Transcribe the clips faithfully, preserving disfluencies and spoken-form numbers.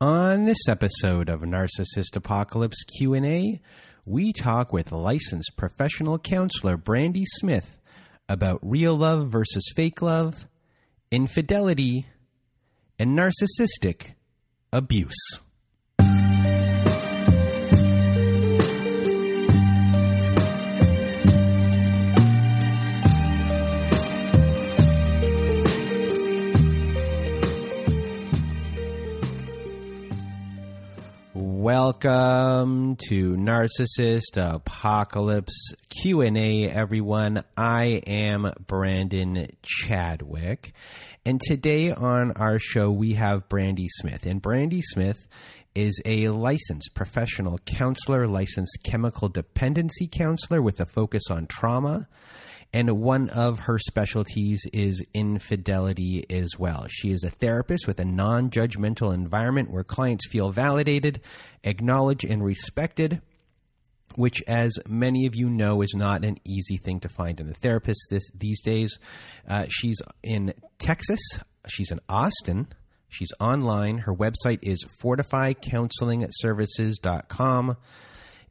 On this episode of Narcissist Apocalypse Q and A, we talk with licensed professional counselor Brandee Smith about real love versus fake love, infidelity, and narcissistic abuse. Welcome to Narcissist Apocalypse Q and A, everyone. I am Brandon Chadwick, and today on our show we have Brandee Smith. And Brandee Smith is a licensed professional counselor, licensed chemical dependency counselor with a focus on trauma. And one of her specialties is infidelity as well. She is a therapist with a non-judgmental environment where clients feel validated, acknowledged, and respected, which, as many of you know, is not an easy thing to find in a therapist this, these days. Uh, she's in Texas. She's in Austin. She's online. Her website is fortify counseling services dot com.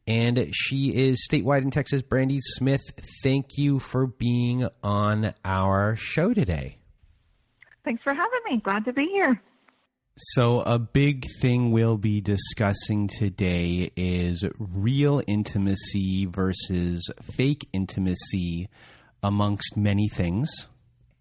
And she is statewide in Texas. Brandee Smith, thank you for being on our show today. Thanks for having me. Glad to be here. So a big thing we'll be discussing today is real intimacy versus fake intimacy, amongst many things.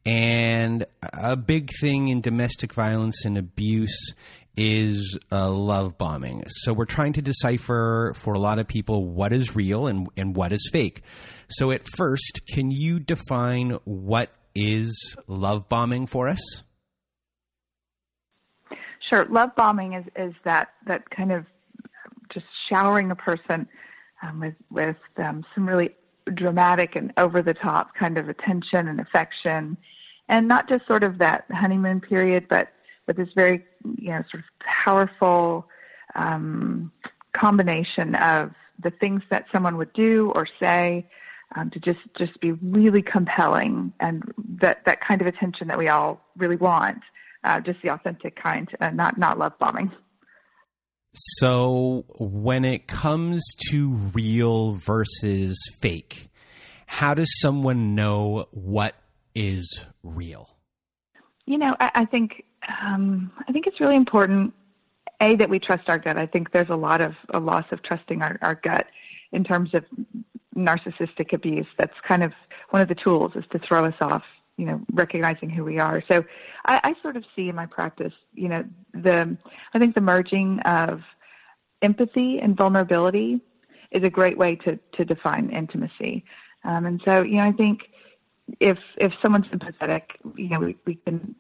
And a big thing in domestic violence and abuse is uh, love bombing. So we're trying to decipher for a lot of people what is real and, and what is fake. So at first, can you define what is love bombing for us? Sure. Love bombing is, is that, that kind of just showering a person um, with, with um, some really dramatic and over-the-top kind of attention and affection, and not just sort of that honeymoon period, but with this very, you know, sort of powerful um, combination of the things that someone would do or say um, to just, just be really compelling, and that, that kind of attention that we all really want, uh, just the authentic kind, uh, not, not love bombing. So when it comes to real versus fake, how does someone know what is real? You know, I, I think... Um, I think it's really important, A, that we trust our gut. I think there's a lot of a loss of trusting our, our gut in terms of narcissistic abuse. That's kind of one of the tools, is to throw us off, you know, recognizing who we are. So I, I sort of see in my practice, you know, the I think the merging of empathy and vulnerability is a great way to, to define intimacy. Um, and so, you know, I think if if someone's empathetic, you know, we, we can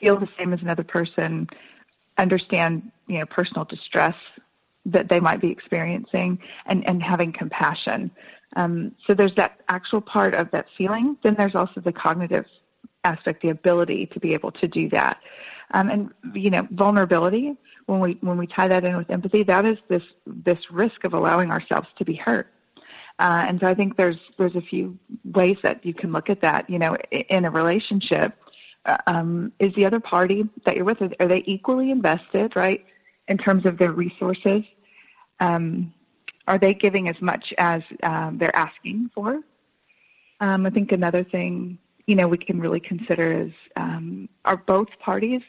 feel the same as another person, understand, you know, personal distress that they might be experiencing, and, and having compassion. Um, so there's that actual part of that feeling. Then there's also the cognitive aspect, the ability to be able to do that. Um, and, you know, vulnerability, when we when we tie that in with empathy, that is this this risk of allowing ourselves to be hurt. Uh, and so I think there's there's a few ways that you can look at that, you know, in a relationship. Um, is the other party that you're with, are they equally invested, right, in terms of their resources? Um, are they giving as much as um, they're asking for? Um, I think another thing, you know, we can really consider is, um, are both parties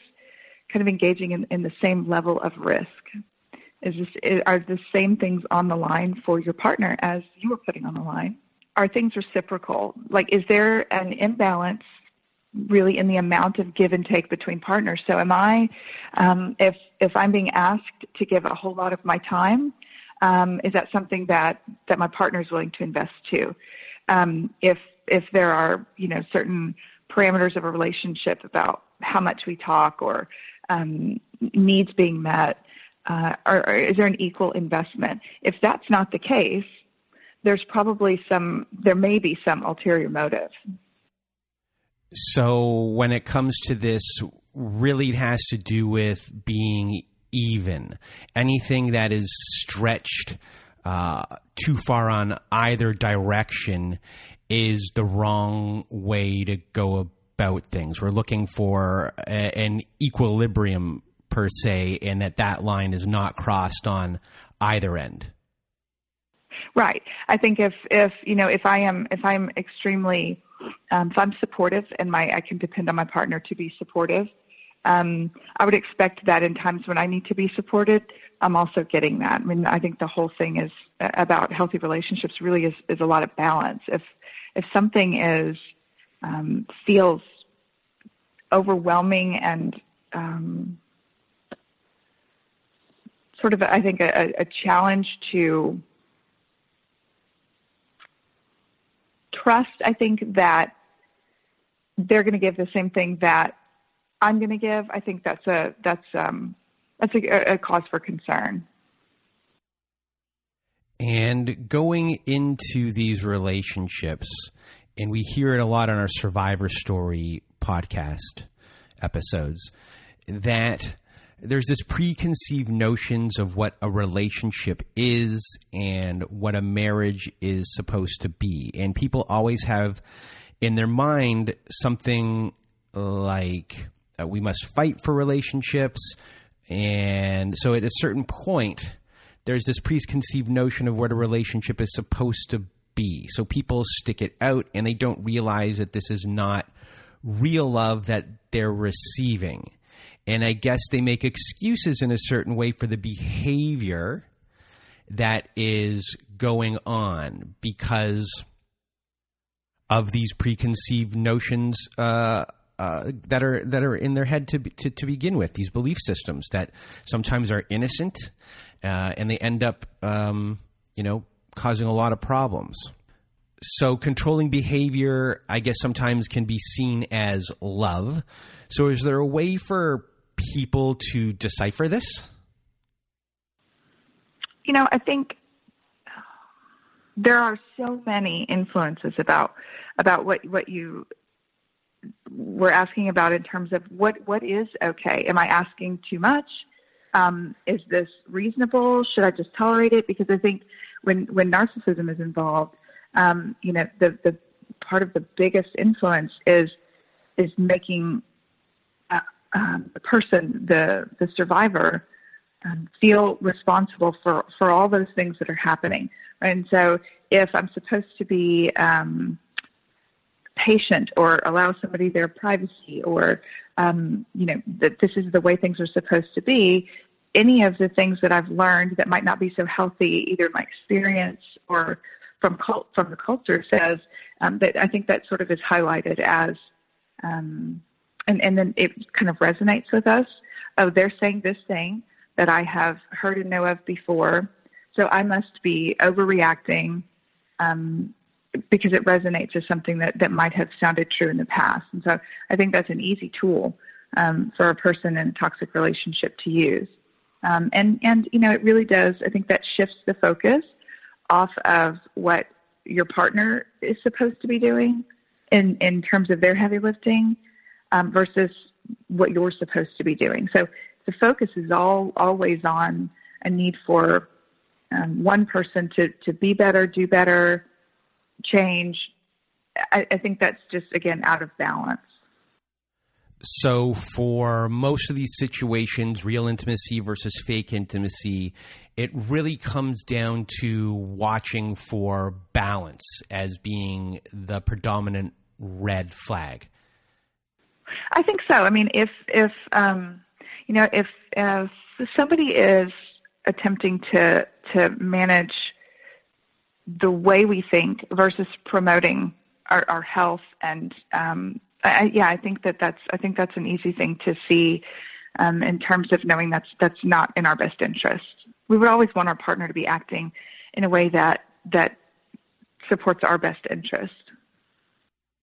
kind of engaging in, in the same level of risk? Is this, are the same things on the line for your partner as you were putting on the line? Are things reciprocal? Like, is there an imbalance really in the amount of give and take between partners? So am I, um, if if I'm being asked to give a whole lot of my time, um, is that something that, that my partner is willing to invest too? Um, if if there are, you know, certain parameters of a relationship about how much we talk or um, needs being met, uh, or, or is there an equal investment? If that's not the case, there's probably some, there may be some ulterior motive. So when it comes to this, really it has to do with being even. Anything that is stretched uh, too far on either direction is the wrong way to go about things. We're looking for a, an equilibrium per se, and that that line is not crossed on either end. Right. I think if, if you know, if I am, if I'm extremely, um, if I'm supportive and my, I can depend on my partner to be supportive, um, I would expect that in times when I need to be supported, I'm also getting that. I mean, I think the whole thing is about healthy relationships really is, is a lot of balance. If, if something is, um, feels overwhelming and, um, sort of, I think a, a challenge to trust, I think that they're going to give the same thing that I'm going to give. I think that's a that's um that's a, a cause for concern. And going into these relationships, and we hear it a lot on our Survivor Story podcast episodes, that there's this preconceived notions of what a relationship is and what a marriage is supposed to be. And people always have in their mind something like uh, we must fight for relationships. And so at a certain point, there's this preconceived notion of what a relationship is supposed to be. So people stick it out and they don't realize that this is not real love that they're receiving. And I guess they make excuses in a certain way for the behavior that is going on because of these preconceived notions uh, uh, that are that are in their head to, to to begin with. These belief systems that sometimes are innocent, uh, and they end up, um, you know, causing a lot of problems. So controlling behavior, I guess, sometimes can be seen as love. So is there a way for people to decipher this? You know, I think there are so many influences about about what, what you were asking about in terms of what, what is okay. Am I asking too much? Um, is this reasonable? Should I just tolerate it? Because I think when, when narcissism is involved, Um, you know, the, the part of the biggest influence is is making uh, um, the person, the the survivor, um, feel responsible for, for all those things that are happening. And so, if I'm supposed to be um, patient or allow somebody their privacy, or um, you know, that this is the way things are supposed to be, any of the things that I've learned that might not be so healthy, either in my experience or from cult, from the culture says um, that I think that sort of is highlighted as, um, and, and then it kind of resonates with us. Oh, they're saying this thing that I have heard and know of before, so I must be overreacting um, because it resonates as something that, that might have sounded true in the past. And so I think that's an easy tool um, for a person in a toxic relationship to use. Um, and, and, you know, it really does, I think that shifts the focus off of what your partner is supposed to be doing in, in terms of their heavy lifting um, versus what you're supposed to be doing. So the focus is all always on a need for um, one person to, to be better, do better, change. I, I think that's just, again, out of balance. So for most of these situations, real intimacy versus fake intimacy, it really comes down to watching for balance as being the predominant red flag. I think so. I mean, if, if um, you know, if, if somebody is attempting to to manage the way we think versus promoting our, our health. And um, I, yeah, I think that that's I think that's an easy thing to see um, in terms of knowing that's that's not in our best interest. We would always want our partner to be acting in a way that that supports our best interest.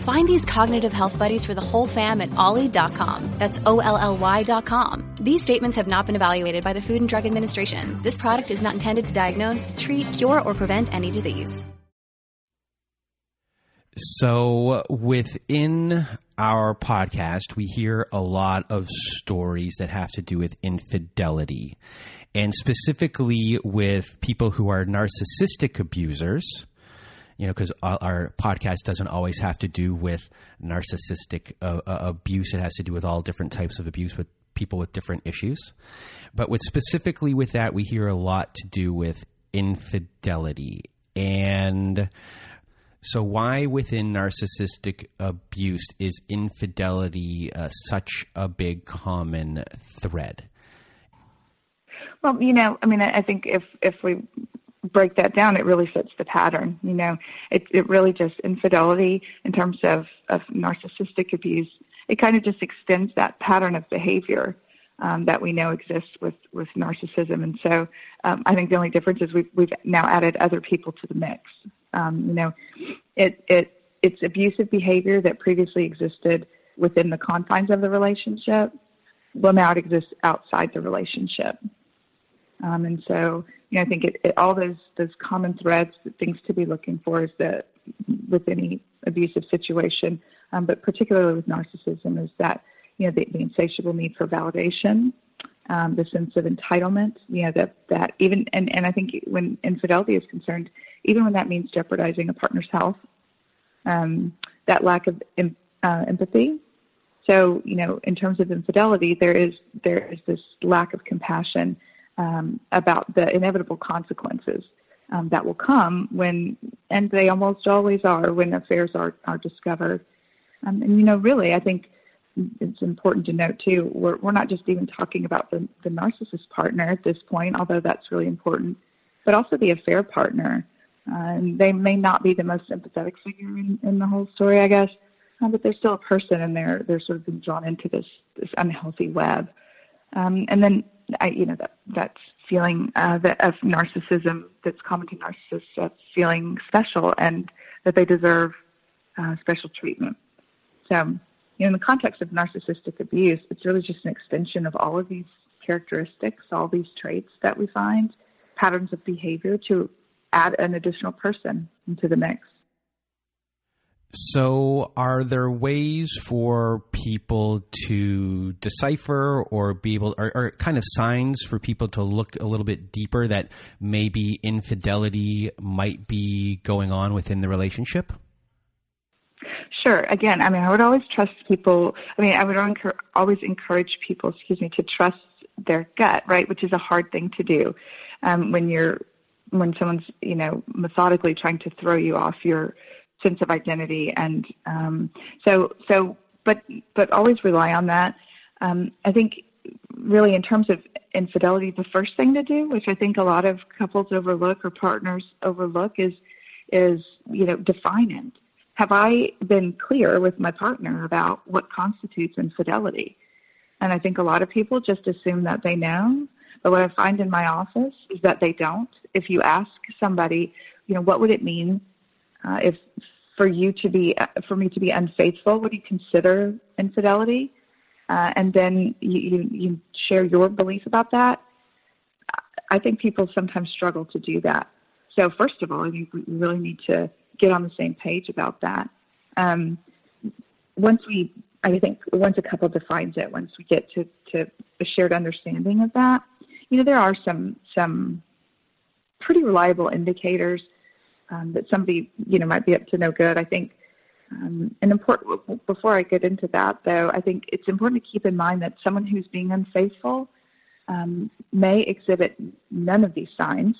Find these cognitive health buddies for the whole fam at ollie dot com. That's O L L Y dot com. These statements have not been evaluated by the Food and Drug Administration. This product is not intended to diagnose, treat, cure, or prevent any disease. So within our podcast, we hear a lot of stories that have to do with infidelity, and specifically with people who are narcissistic abusers. You know, because our podcast doesn't always have to do with narcissistic uh, uh, abuse. It has to do with all different types of abuse with people with different issues. But with specifically with that, we hear a lot to do with infidelity. And so why within narcissistic abuse is infidelity uh, such a big common thread? Well, you know, I mean, I think if, if we – break that down, it really fits the pattern. You know, it it really just infidelity in terms of, of narcissistic abuse. It kind of just extends that pattern of behavior um, that we know exists with, with narcissism. And so um, I think the only difference is we've, we've now added other people to the mix. Um, you know, it it it's abusive behavior that previously existed within the confines of the relationship. Well, now it exists outside the relationship. Um, and so, you know, I think it, it, all those those common threads, the things to be looking for is that with any abusive situation, um, but particularly with narcissism, is that, you know, the, the insatiable need for validation, um, the sense of entitlement, you know, that, that even, and, and I think when infidelity is concerned, even when that means jeopardizing a partner's health, um, that lack of em, uh, empathy. So, you know, in terms of infidelity, there is there is this lack of compassion Um, about the inevitable consequences um, that will come when, and they almost always are, when affairs are, are discovered. Um, and, you know, really, I think it's important to note, too, we're, we're not just even talking about the, the narcissist partner at this point, although that's really important, but also the affair partner. Uh, they may not be the most sympathetic figure in, in the whole story, I guess, uh, but they're still a person, and they're, they're sort of being drawn into this, this unhealthy web. Um, and then, I, you know, that, that feeling uh, that of narcissism that's common to narcissists, of feeling special and that they deserve uh, special treatment. So, you know, in the context of narcissistic abuse, it's really just an extension of all of these characteristics, all these traits that we find, patterns of behavior to add an additional person into the mix. So are there ways for people to decipher or be able – or kind of signs for people to look a little bit deeper that maybe infidelity might be going on within the relationship? Sure. Again, I mean, I would always trust people – I mean, I would always encourage people, excuse me, to trust their gut, right, which is a hard thing to do um, when you're – when someone's, you know, methodically trying to throw you off your – sense of identity. And um, so, so, but, but always rely on that. Um, I think really in terms of infidelity, the first thing to do, which I think a lot of couples overlook or partners overlook is, is, you know, define it. Have I been clear with my partner about what constitutes infidelity? And I think a lot of people just assume that they know, but what I find in my office is that they don't. If you ask somebody, you know, what would it mean Uh, if for you to be, uh, for me to be unfaithful, would you consider infidelity? uh, and then you, you, you share your belief about that, I think people sometimes struggle to do that. So first of all, I think we really need to get on the same page about that. Um, once we, I think, once a couple defines it, once we get to, to a shared understanding of that, you know, there are some some pretty reliable indicators um, that somebody, you know, might be up to no good. I think, um, and important before I get into that, though, I think it's important to keep in mind that someone who's being unfaithful um, may exhibit none of these signs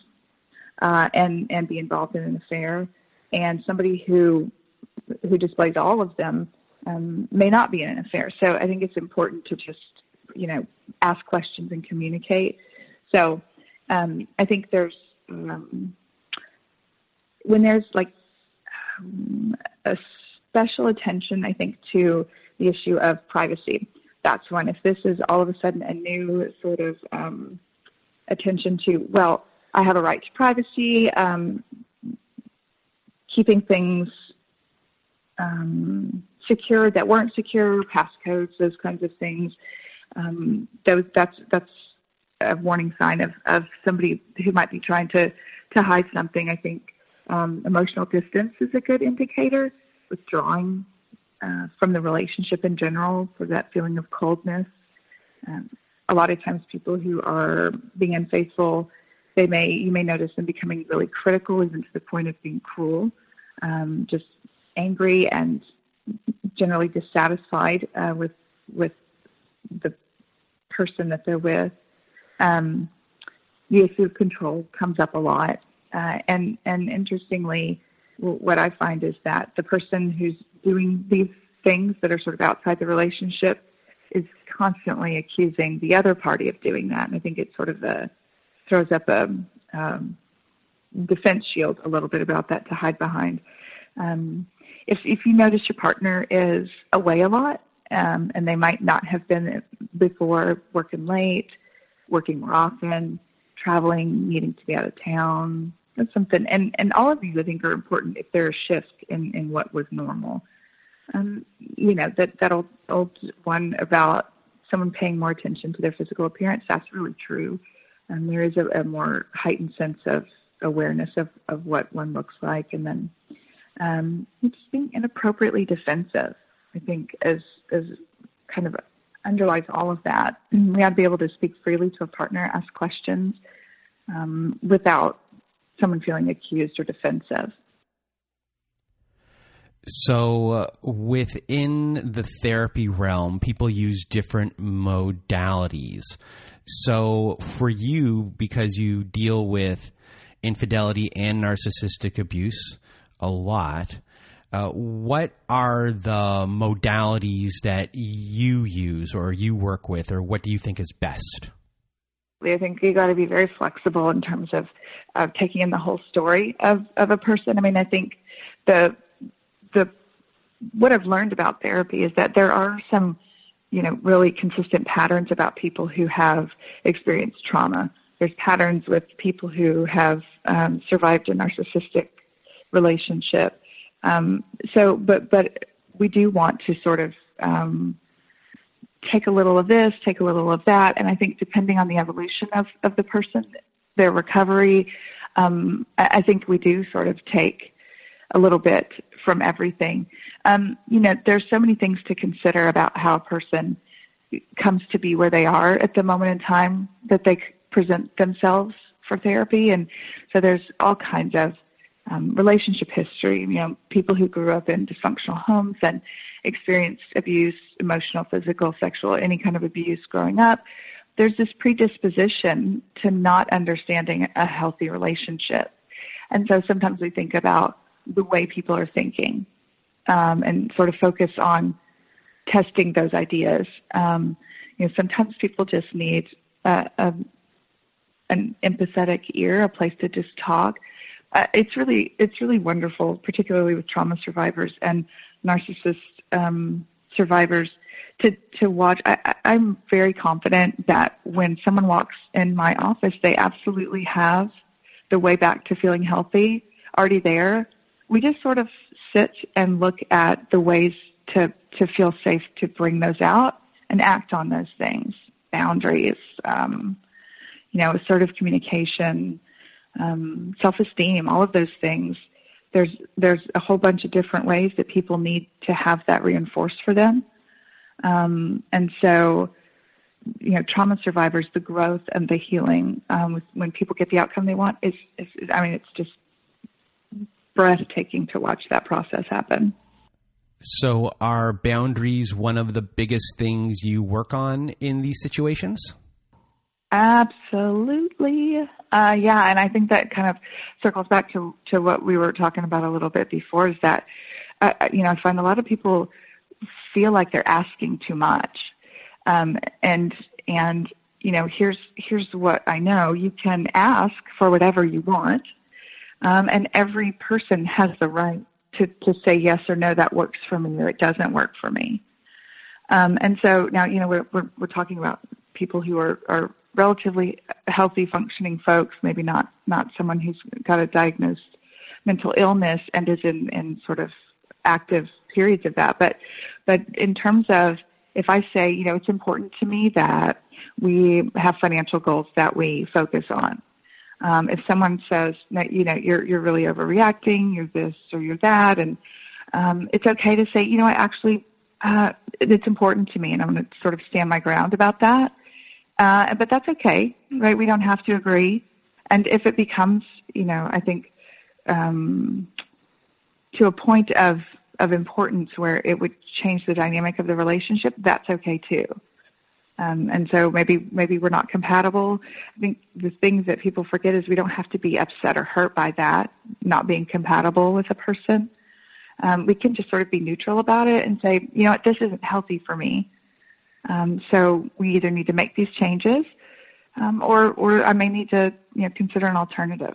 uh, and and be involved in an affair, and somebody who who displays all of them um, may not be in an affair. So I think it's important to just, you know, ask questions and communicate. So um, I think there's, um, when there's like um, a special attention, I think, to the issue of privacy, that's one. If this is all of a sudden a new sort of um, attention to, well, I have a right to privacy, um, keeping things um, secure that weren't secure, passcodes, those kinds of things, Um, those, that's that's a warning sign of, of somebody who might be trying to, to hide something. I think um, emotional distance is a good indicator, withdrawing uh, from the relationship in general for that feeling of coldness. Um, a lot of times people who are being unfaithful, they may you may notice them becoming really critical, even to the point of being cruel, um, just angry and generally dissatisfied uh, with with the person that they're with. Um, the issue of control comes up a lot. Uh, and, and interestingly, what I find is that the person who's doing these things that are sort of outside the relationship is constantly accusing the other party of doing that. And I think it sort of uh, throws up a um, defense shield a little bit about that to hide behind. Um, if, if you notice your partner is away a lot, Um, and they might not have been before, working late, working more often, traveling, needing to be out of town. That's something. And, and all of these, I think, are important if there's a shift in, in what was normal. Um, you know, that, that old, old one about someone paying more attention to their physical appearance, that's really true. Um, there is a, a more heightened sense of awareness of, of what one looks like. And then um, just being inappropriately defensive, I think, as as kind of underlies all of that. We ought to be able to speak freely to a partner, ask questions um, without someone feeling accused or defensive. So uh, within the therapy realm, people use different modalities. So for you, because you deal with infidelity and narcissistic abuse a lot, Uh, what are the modalities that you use or you work with, or what do you think is best? I think you got to be very flexible in terms of, of taking in the whole story of, of a person. I mean, I think the the what I've learned about therapy is that there are some, you know, really consistent patterns about people who have experienced trauma. There's patterns with people who have um, survived a narcissistic relationship. Um, so, but, but we do want to sort of, um, take a little of this, take a little of that. And I think depending on the evolution of, of the person, their recovery, um, I think we do sort of take a little bit from everything. Um, you know, there's so many things to consider about how a person comes to be where they are at the moment in time that they present themselves for therapy. And so there's all kinds of Um, relationship history, you know, people who grew up in dysfunctional homes and experienced abuse, emotional, physical, sexual, any kind of abuse growing up. There's this predisposition to not understanding a healthy relationship. And so sometimes we think about the way people are thinking um, and sort of focus on testing those ideas. Um, you know, sometimes people just need a, a, an empathetic ear, a place to just talk. Uh, it's really it's really wonderful, particularly with trauma survivors and narcissist um, survivors, to, to watch. I, I'm very confident that when someone walks in my office, they absolutely have the way back to feeling healthy already there. We just sort of sit and look at the ways to, to feel safe to bring those out and act on those things. Boundaries, um, you know, assertive communication, um, self-esteem, all of those things. There's there's a whole bunch of different ways that people need to have that reinforced for them. Um, and so, you know, trauma survivors, the growth and the healing, um, when people get the outcome they want, is, is, I mean, it's just breathtaking to watch that process happen. So are boundaries one of the biggest things you work on in these situations? Absolutely. Uh, yeah. And I think that kind of circles back to, to what we were talking about a little bit before, is that, uh, you know, I find a lot of people feel like they're asking too much. Um, and, and, you know, here's, here's what I know. You can ask for whatever you want. Um, and every person has the right to, to say yes or no, that works for me or it doesn't work for me. Um, and so now, you know, we're, we're, we're talking about people who are, are relatively healthy, functioning folks, maybe not, not someone who's got a diagnosed mental illness and is in, in sort of active periods of that. But, but in terms of, if I say, you know, it's important to me that we have financial goals that we focus on. Um, if someone says, you know, you're, you're really overreacting, you're this or you're that, and um, it's okay to say, you know, I actually, uh, it's important to me, and I'm going to sort of stand my ground about that. Uh, but that's okay, right? We don't have to agree. And if it becomes, you know, I think um, to a point of, of importance where it would change the dynamic of the relationship, that's okay too. Um, and so maybe maybe we're not compatible. I think the things that people forget is we don't have to be upset or hurt by that, not being compatible with a person. Um, we can just sort of be neutral about it and say, you know what, this isn't healthy for me. Um, so we either need to make these changes um, or, or I may need to, you know, consider an alternative.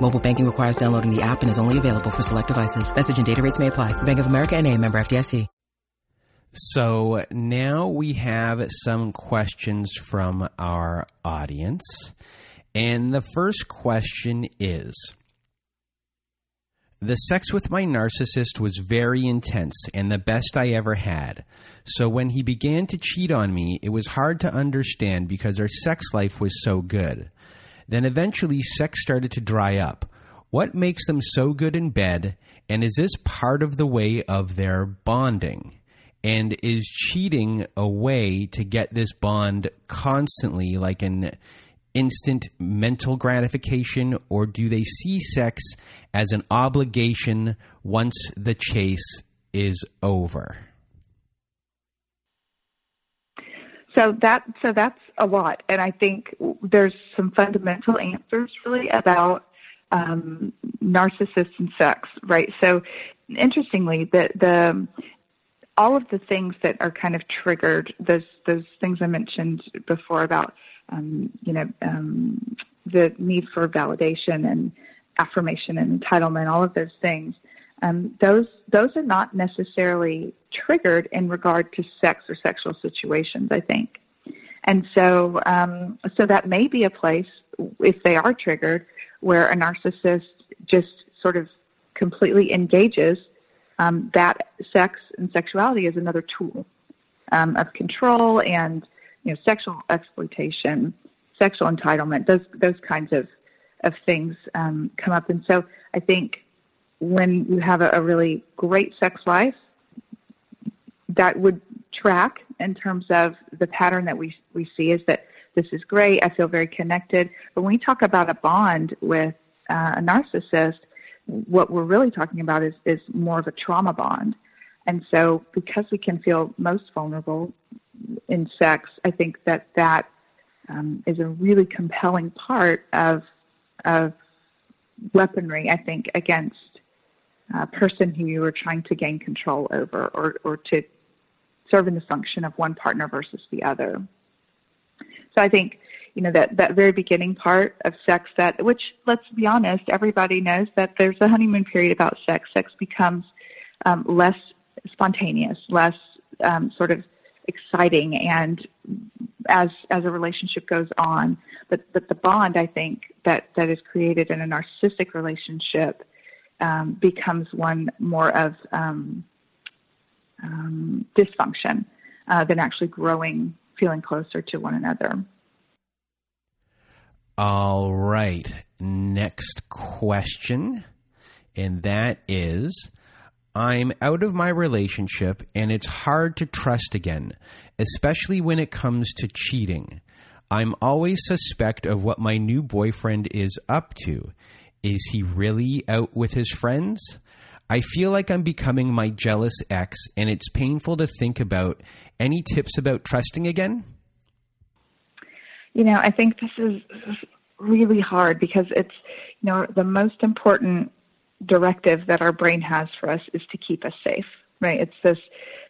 Mobile banking requires downloading the app and is only available for select devices. Message and data rates may apply. Bank of America N A, member F D I C. So now we have some questions from our audience. And the first question is, the sex with my narcissist was very intense and the best I ever had. So when he began to cheat on me, it was hard to understand because our sex life was so good. Then eventually sex started to dry up. What makes them so good in bed? And is this part of the way of their bonding? And is cheating a way to get this bond constantly, like an instant mental gratification, or do they see sex as an obligation once the chase is over? So that so that's a lot, and I think there's some fundamental answers really about um, narcissists and sex, right? So interestingly, the the all of the things that are kind of triggered, those those things I mentioned before about um, you know um, the need for validation and affirmation and entitlement, all of those things, um, those those are not necessarily triggered in regard to sex or sexual situations, I think. And so, um, so that may be a place, if they are triggered, where a narcissist just sort of completely engages Um, that sex and sexuality is another tool um, of control and, you know, sexual exploitation, sexual entitlement. Those those kinds of of things um, come up, and so I think when you have a, a really great sex life, that would track in terms of the pattern that we we see is that this is great, I feel very connected. But when we talk about a bond with uh, a narcissist, what we're really talking about is, is more of a trauma bond. And so because we can feel most vulnerable in sex, I think that that um, is a really compelling part of of weaponry, I think, against a person who you are trying to gain control over or, or to serve in the function of one partner versus the other. So I think, you know, that, that very beginning part of sex, that, which, let's be honest, everybody knows that there's a honeymoon period about sex. Sex becomes um, less spontaneous, less um, sort of exciting, and as as a relationship goes on. But, but the bond, I think, that, that is created in a narcissistic relationship um, becomes one more of um, um, dysfunction uh, than actually growing, feeling closer to one another. All right. Next question. And that is, I'm out of my relationship and it's hard to trust again, especially when it comes to cheating. I'm always suspect of what my new boyfriend is up to. Is he really out with his friends? I feel like I'm becoming my jealous ex, and it's painful to think about. Any tips about trusting again? You know, I think this is really hard because it's, you know, the most important directive that our brain has for us is to keep us safe, right? It's this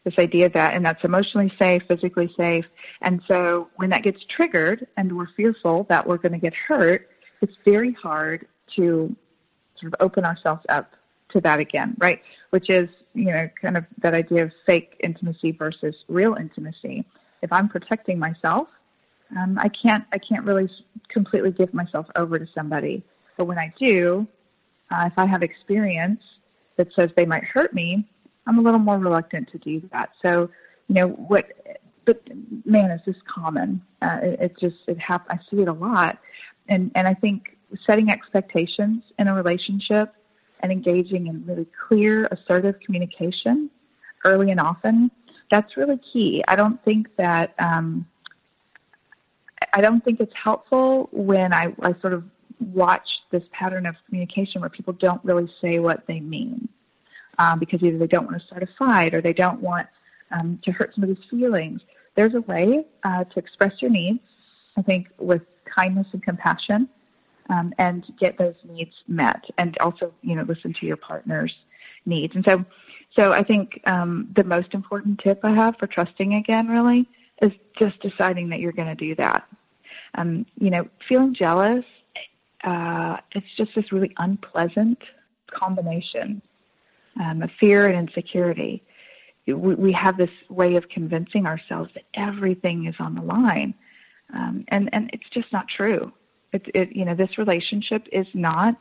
this idea that, and that's emotionally safe, physically safe. And so when that gets triggered and we're fearful that we're going to get hurt, it's very hard to sort of open ourselves up to that again, right? Which is, you know, kind of that idea of fake intimacy versus real intimacy. If I'm protecting myself, um, I can't I can't really completely give myself over to somebody. But when I do, Uh, if I have experience that says they might hurt me, I'm a little more reluctant to do that. So, you know, what, but man, is this common? Uh, it, it just, it hap- I see it a lot. And, and I think setting expectations in a relationship and engaging in really clear, assertive communication early and often, that's really key. I don't think that, um, I don't think it's helpful when I, I sort of watch this pattern of communication where people don't really say what they mean um, because either they don't want to start a fight or they don't want um, to hurt somebody's feelings. There's a way uh, to express your needs, I think, with kindness and compassion um, and get those needs met, and also, you know, listen to your partner's needs. And so so I think um, the most important tip I have for trusting again really is just deciding that you're going to do that. Um, you know, feeling jealous, Uh, it's just this really unpleasant combination um, of fear and insecurity. We, we have this way of convincing ourselves that everything is on the line, um, and and it's just not true. It, it you know this relationship is not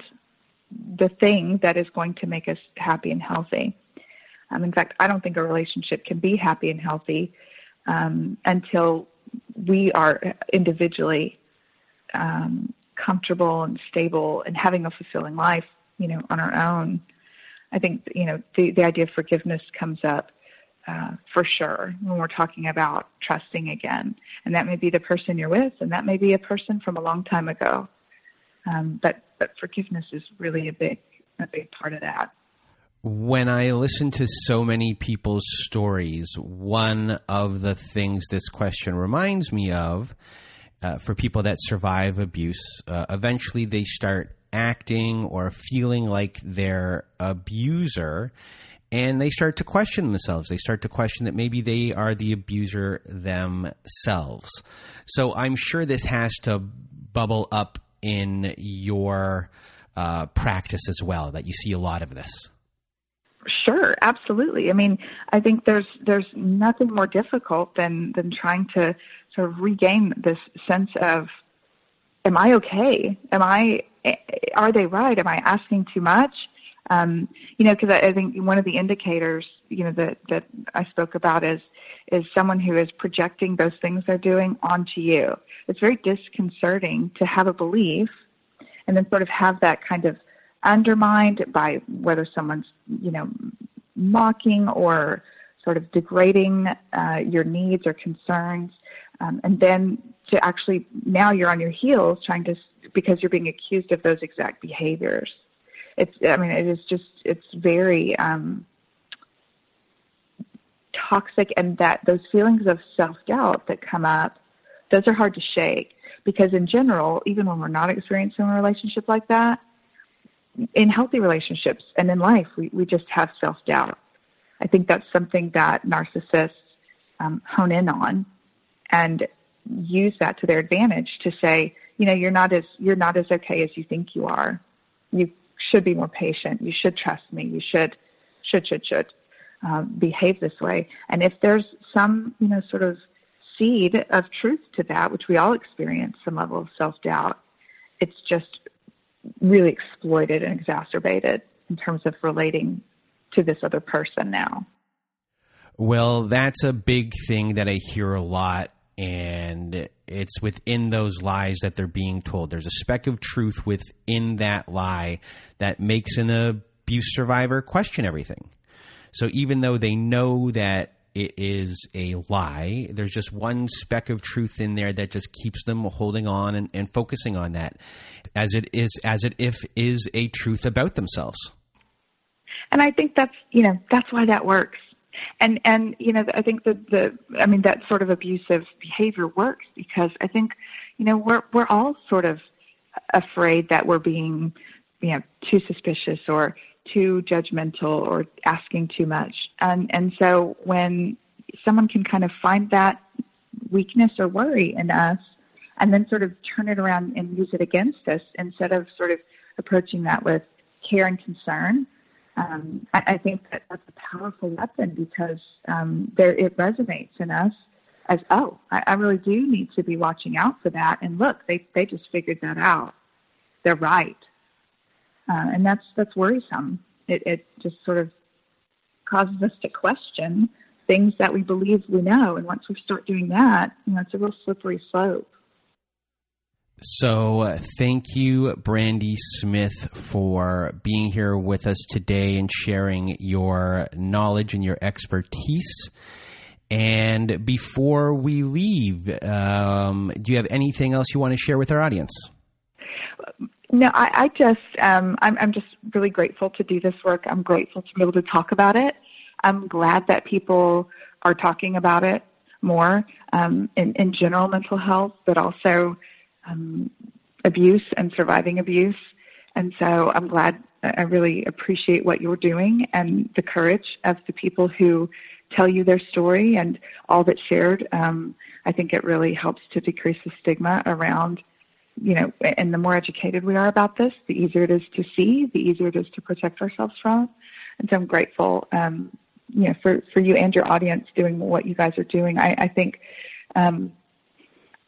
the thing that is going to make us happy and healthy. Um, in fact, I don't think a relationship can be happy and healthy um, until we are individually Um, comfortable and stable and having a fulfilling life, you know, on our own. I think, you know, the, the idea of forgiveness comes up uh, for sure when we're talking about trusting again. And that may be the person you're with, and that may be a person from a long time ago. Um, but, but forgiveness is really a big, a big part of that. When I listen to so many people's stories, one of the things this question reminds me of, Uh, for people that survive abuse, uh, eventually they start acting or feeling like their abuser, and they start to question themselves. They start to question that maybe they are the abuser themselves. So I'm sure this has to bubble up in your uh, practice as well, that you see a lot of this. Sure, absolutely. I mean, I think there's there's nothing more difficult than, than trying to sort of regain this sense of, am I okay? Am I, are they right? Am I asking too much? Um, you know, because I, I think one of the indicators, you know, that, that I spoke about is is someone who is projecting those things they're doing onto you. It's very disconcerting to have a belief and then sort of have that kind of undermined by whether someone's, you know, mocking or sort of degrading uh, your needs or concerns, um, and then to actually now you're on your heels trying to, because you're being accused of those exact behaviors. It's, I mean, it is just, it's very um, toxic, and that those feelings of self-doubt that come up, those are hard to shake, because in general, even when we're not experiencing a relationship like that, in healthy relationships and in life, we, we just have self-doubt. I think that's something that narcissists um, hone in on and use that to their advantage to say, you know, you're not as you're not as okay as you think you are. You should be more patient. You should trust me. You should, should, should, should um, behave this way. And if there's some, you know, sort of seed of truth to that, which we all experience some level of self-doubt, it's just really exploited and exacerbated in terms of relating to this other person now. Well, that's a big thing that I hear a lot, and it's within those lies that they're being told. There's a speck of truth within that lie that makes an abuse survivor question everything. So even though they know that it is a lie, there's just one speck of truth in there that just keeps them holding on and, and focusing on that as it is, as it if is a truth about themselves. And I think that's, you know, that's why that works. And, and, you know, I think that the, I mean, that sort of abusive behavior works because I think, you know, we're, we're all sort of afraid that we're being, you know, too suspicious or too judgmental or asking too much. And, and so when someone can kind of find that weakness or worry in us and then sort of turn it around and use it against us instead of sort of approaching that with care and concern, Um, I, I think that that's a powerful weapon because um, there, it resonates in us as, oh, I, I really do need to be watching out for that. And look, they, they just figured that out. They're right. Uh, and that's that's worrisome. It, it just sort of causes us to question things that we believe we know. And once we start doing that, you know, it's a real slippery slope. So uh, thank you, Brandee Smith, for being here with us today and sharing your knowledge and your expertise. And before we leave, um, do you have anything else you want to share with our audience? No, I, I just um, I'm, I'm just really grateful to do this work. I'm grateful to be able to talk about it. I'm glad that people are talking about it more um, in, in general mental health, but also Um, abuse and surviving abuse. And so I'm glad, I really appreciate what you're doing and the courage of the people who tell you their story and all that's shared. Um, I think it really helps to decrease the stigma around, you know, and the more educated we are about this, the easier it is to see, the easier it is to protect ourselves from. And so I'm grateful, um, you know, for, for you and your audience doing what you guys are doing. I, I think, um,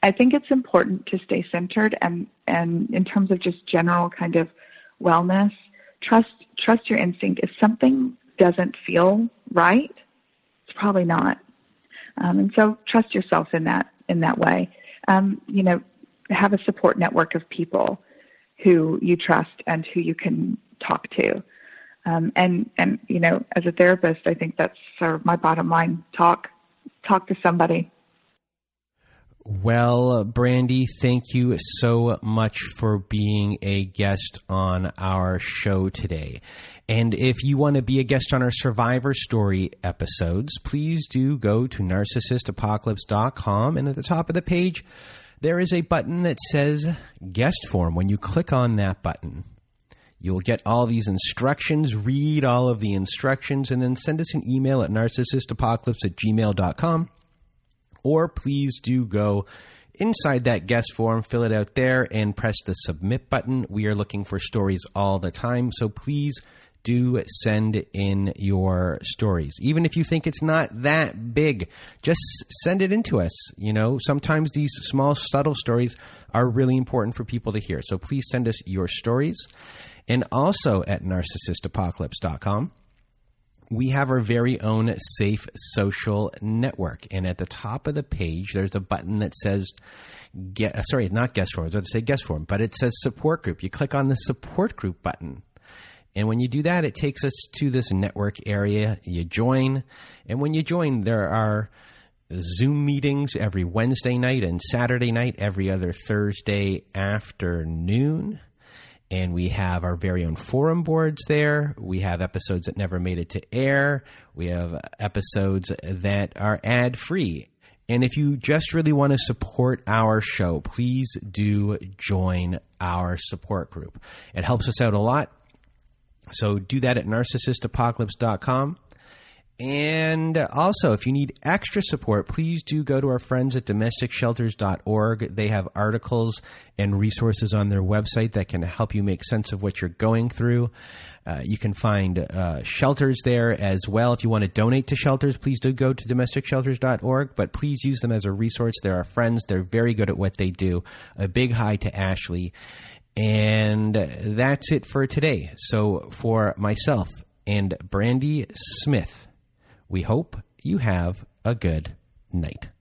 I think it's important to stay centered and, and in terms of just general kind of wellness, trust trust your instinct. If something doesn't feel right, it's probably not. Um, and so trust yourself in that in that way. Um, you know, have a support network of people who you trust and who you can talk to. Um, and and you know, as a therapist, I think that's sort of my bottom line. Talk talk to somebody. Well, Brandee, thank you so much for being a guest on our show today. And if you want to be a guest on our Survivor Story episodes, please do go to narcissist apocalypse dot com. And at the top of the page, there is a button that says Guest Form. When you click on that button, you'll get all these instructions, read all of the instructions, and then send us an email at narcissist apocalypse at gmail dot com. Or please do go inside that guest form, fill it out there, and press the submit button. We are looking for stories all the time, so please do send in your stories. Even if you think it's not that big, just send it in to us. You know, sometimes these small, subtle stories are really important for people to hear. So please send us your stories. And also at narcissist apocalypse dot com. We have our very own safe social network. And at the top of the page, there's a button that says, get, sorry, not guest form. I was going to say guest form, but it says support group. You click on the support group button. And when you do that, it takes us to this network area. You join. And when you join, there are Zoom meetings every Wednesday night and Saturday night, every other Thursday afternoon. And we have our very own forum boards there. We have episodes that never made it to air. We have episodes that are ad-free. And if you just really want to support our show, please do join our support group. It helps us out a lot. So do that at narcissist apocalypse dot com. And also, if you need extra support, please do go to our friends at domestic shelters dot org. They have articles and resources on their website that can help you make sense of what you're going through. Uh, you can find uh, shelters there as well. If you want to donate to shelters, please do go to domestic shelters dot org, but please use them as a resource. They're our friends. They're very good at what they do. A big hi to Ashley. And that's it for today. So for myself and Brandee Smith, we hope you have a good night.